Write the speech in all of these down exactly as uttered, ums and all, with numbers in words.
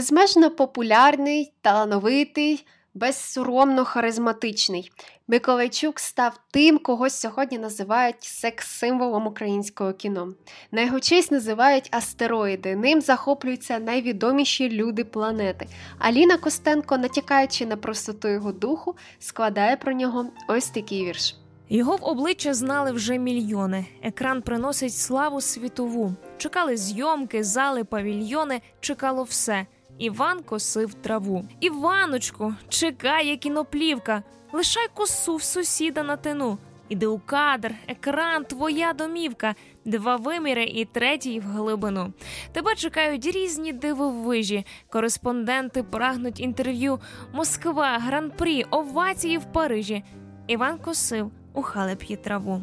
Безмежно популярний, талановитий, безсоромно харизматичний. Миколайчук став тим, кого сьогодні називають секс-символом українського кіно. На його честь називають астероїди, ним захоплюються найвідоміші люди планети. А Ліна Костенко, натякаючи на простоту його духу, складає про нього ось такий вірш. Його в обличчя знали вже мільйони. Екран приносить славу світову. Чекали зйомки, зали, павільйони, чекало все. Іван косив траву. Іваночку, чекає кіноплівка. Лишай косу в сусіда на тину. Іди у кадр, екран, твоя домівка. Два виміри і третій в глибину. Тебе чекають різні дивовижі. Кореспонденти прагнуть інтерв'ю. Москва, гран-прі, овації в Парижі. Іван косив, у халеп'ї траву.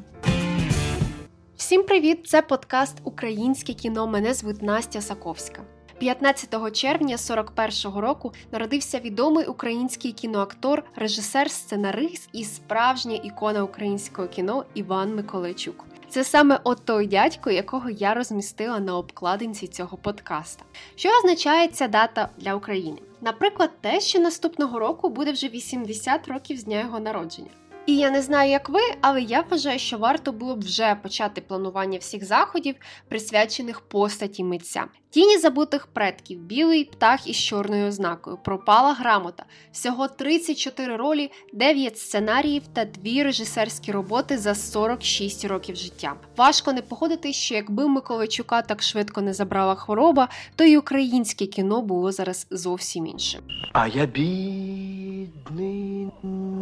Всім привіт! Це подкаст «Українське кіно». Мене звуть Настя Саковська. п'ятнадцятого червня сорок першого року народився відомий український кіноактор, режисер, сценарист і справжня ікона українського кіно Іван Миколайчук. Це саме от той дядько, якого я розмістила на обкладинці цього подкаста. Що означає ця дата для України? Наприклад, те, що наступного року буде вже вісімдесят років з дня його народження. І я не знаю, як ви, але я вважаю, що варто було б вже почати планування всіх заходів, присвячених постаті митця. «Тіні забутих предків», «Білий птах» із чорною ознакою, «Пропала грамота», всього тридцять чотири ролі, дев'ять сценаріїв та дві режисерські роботи за сорок шість років життя. Важко не погодитись, що якби Миколайчука так швидко не забрала хвороба, то й українське кіно було зараз зовсім іншим. А я бідний,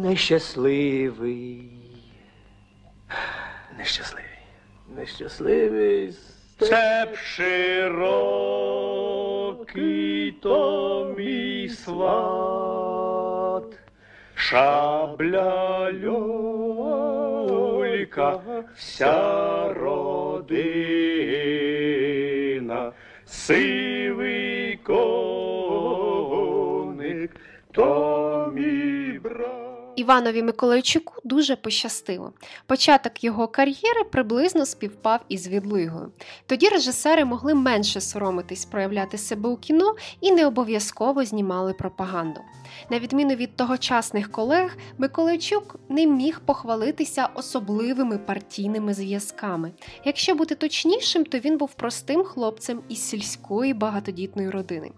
нещасливий, нещасливий, нещасливий. Степ широкий, то мій сват, шабля люлька, вся родина, сивий коник, то мій брат. Іванові Миколайчуку дуже пощастило. Початок його кар'єри приблизно співпав із відлигою. Тоді режисери могли менше соромитись проявляти себе у кіно і не обов'язково знімали пропаганду. На відміну від тогочасних колег, Миколайчук не міг похвалитися особливими партійними зв'язками. Якщо бути точнішим, то він був простим хлопцем із сільської багатодітної родини.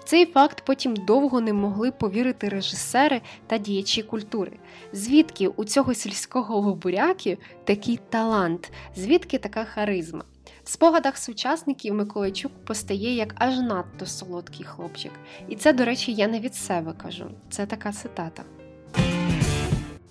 В цей факт потім довго не могли повірити режисери та діячі культури. Звідки у цього сільського лобуряки такий талант? Звідки така харизма? В спогадах сучасників Миколайчук постає як аж надто солодкий хлопчик. І це, до речі, я не від себе кажу. Це така цитата.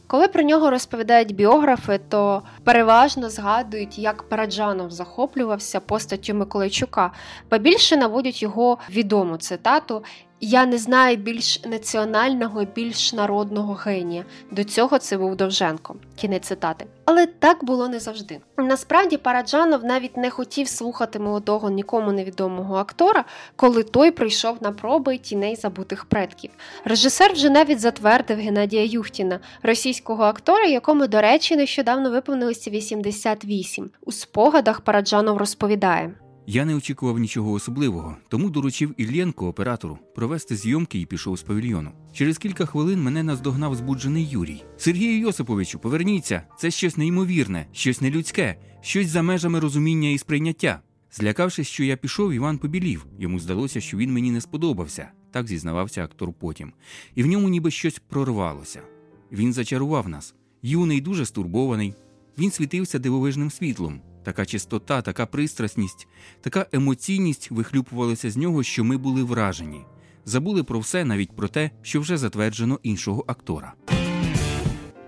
Коли про нього розповідають біографи, то переважно згадують, як Параджанов захоплювався постаттю Миколайчука. Побільше наводять його відому цитату «Я не знаю більш національного, більш народного генія». До цього це був Довженко. Кінець цитати. Але так було не завжди. Насправді Параджанов навіть не хотів слухати молодого, нікому невідомого актора, коли той прийшов на проби «Тіней забутих предків». Режисер вже навіть затвердив Геннадія Юхтіна, російського актора, якому, до речі, нещодавно виповнилося вісімдесят вісім. У спогадах Параджанов розповідає. Я не очікував нічого особливого, тому доручив Іллєнку, оператору, провести зйомки і пішов з павільйону. Через кілька хвилин мене наздогнав збуджений Юрій. Сергію Йосиповичу, поверніться! Це щось неймовірне, щось нелюдське, щось за межами розуміння і сприйняття. Злякавшись, що я пішов, Іван побілів. Йому здалося, що він мені не сподобався. Так зізнавався актор потім. І в ньому ніби щось прорвалося. Він зачарував нас. Юний, дуже стурбований. Він світився дивовижним світлом. Така чистота, така пристрасність, така емоційність вихлюпувалася з нього, що ми були вражені. Забули про все, навіть про те, що вже затверджено іншого актора.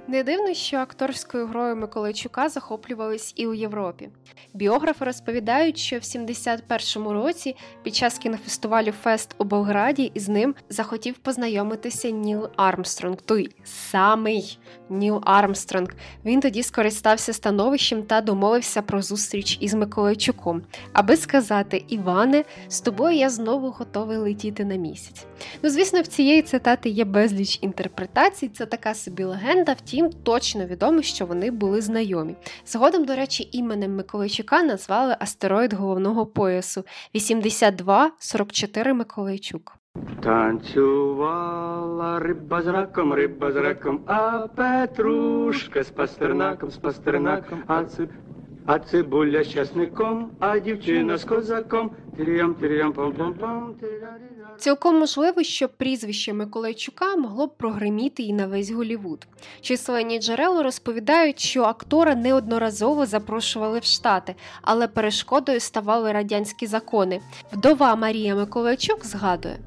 Не дивно, що акторською грою Миколайчука захоплювались і у Європі. Біографи розповідають, що в сімдесят першому році під час кінофестивалю «Фест» у Белграді із ним захотів познайомитися Ніл Армстронг. Той самий Ніл Армстронг. Він тоді скористався становищем та домовився про зустріч із Миколайчуком, аби сказати «Іване, з тобою я знову готовий летіти на місяць». Ну, звісно, в цієї цитати є безліч інтерпретацій, це така собі легенда, втім, їм точно відомо, що вони були знайомі. Згодом, до речі, іменем Миколайчука назвали астероїд головного поясу – вісімдесят два сорок чотири Миколайчук. Танцювала риба з раком, риба з раком, а петрушка з пастернаком, з пастернаком, а циб... А цибуля з часником, а дівчина з козаком. Цілком можливо, що прізвище Миколайчука могло б прогриміти і на весь Голлівуд. Численні джерела розповідають, що актора неодноразово запрошували в Штати, але перешкодою ставали радянські закони. Вдова Марія Миколайчук згадує.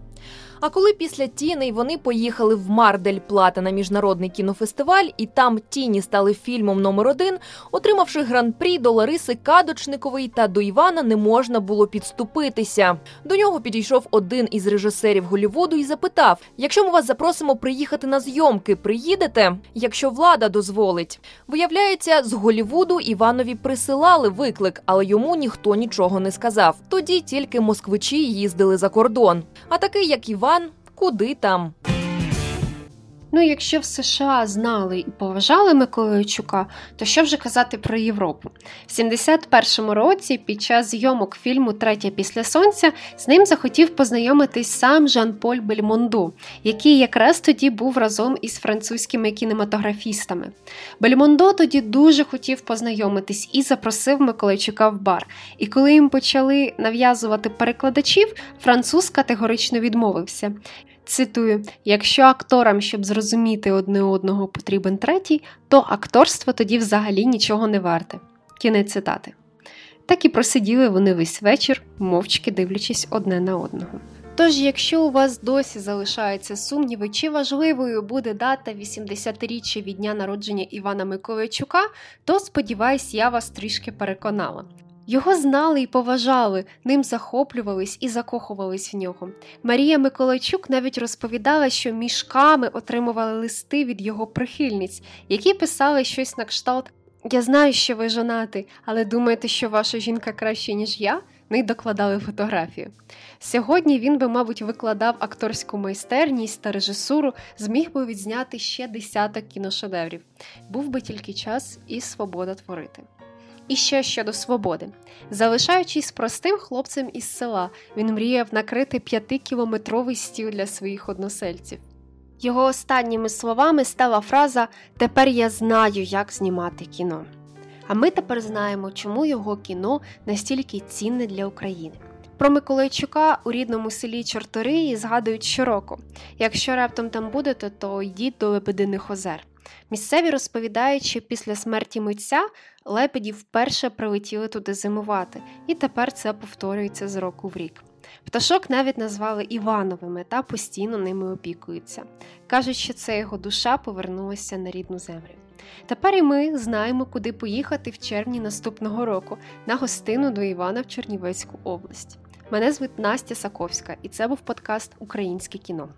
А коли після «Тіни» вони поїхали в Мардельплата на міжнародний кінофестиваль, і там «Тіні» стали фільмом номер один, отримавши гран-прі, до Лариси Кадочникової та до Івана не можна було підступитися. До нього підійшов один із режисерів Голлівуду і запитав: «Якщо ми вас запросимо приїхати на зйомки, приїдете? Якщо влада дозволить». Виявляється, з Голлівуду Іванові присилали виклик, але йому ніхто нічого не сказав. Тоді тільки москвичі їздили за кордон. А такий, як Іван, куди там? Ну, якщо в США знали і поважали Миколайчука, то що вже казати про Європу? В сімдесят першому році під час зйомок фільму «Третє після сонця» з ним захотів познайомитись сам Жан-Поль Бельмондо, який якраз тоді був разом із французькими кінематографістами. Бельмондо тоді дуже хотів познайомитись і запросив Миколайчука в бар. І коли їм почали нав'язувати перекладачів, француз категорично відмовився. Цитую: «Якщо акторам, щоб зрозуміти одне одного, потрібен третій, то акторство тоді взагалі нічого не варте». Кінець цитати. Так і просиділи вони весь вечір, мовчки дивлячись одне на одного. Тож, якщо у вас досі залишаються сумніви, чи важливою буде дата вісімдесятиріччя від дня народження Івана Миколайчука, то, сподіваюсь, я вас трішки переконала. Його знали і поважали, ним захоплювались і закохувались в нього. Марія Миколайчук навіть розповідала, що мішками отримували листи від його прихильниць, які писали щось на кшталт: «Я знаю, що ви жонаті, але думаєте, що ваша жінка краще, ніж я?» Вони докладали фотографію. Сьогодні він би, мабуть, викладав акторську майстерність та режисуру, зміг би відзняти ще десяток кіношедеврів. Був би тільки час і свобода творити. І ще щодо свободи. Залишаючись простим хлопцем із села, він мріяв накрити п'ятикілометровий стіл для своїх односельців. Його останніми словами стала фраза «Тепер я знаю, як знімати кіно». А ми тепер знаємо, чому його кіно настільки цінне для України. Про Миколайчука у рідному селі Чорториї згадують щороку. Якщо раптом там будете, то йдіть до Лебединих озер. Місцеві розповідають, що після смерті митця лебеді вперше прилетіли туди зимувати, і тепер це повторюється з року в рік. Пташок навіть назвали Івановими та постійно ними опікуються. Кажуть, що це його душа повернулася на рідну землю. Тепер і ми знаємо, куди поїхати в червні наступного року на гостину до Івана в Чернівецьку область. Мене звуть Настя Саковська, і це був подкаст «Українське кіно».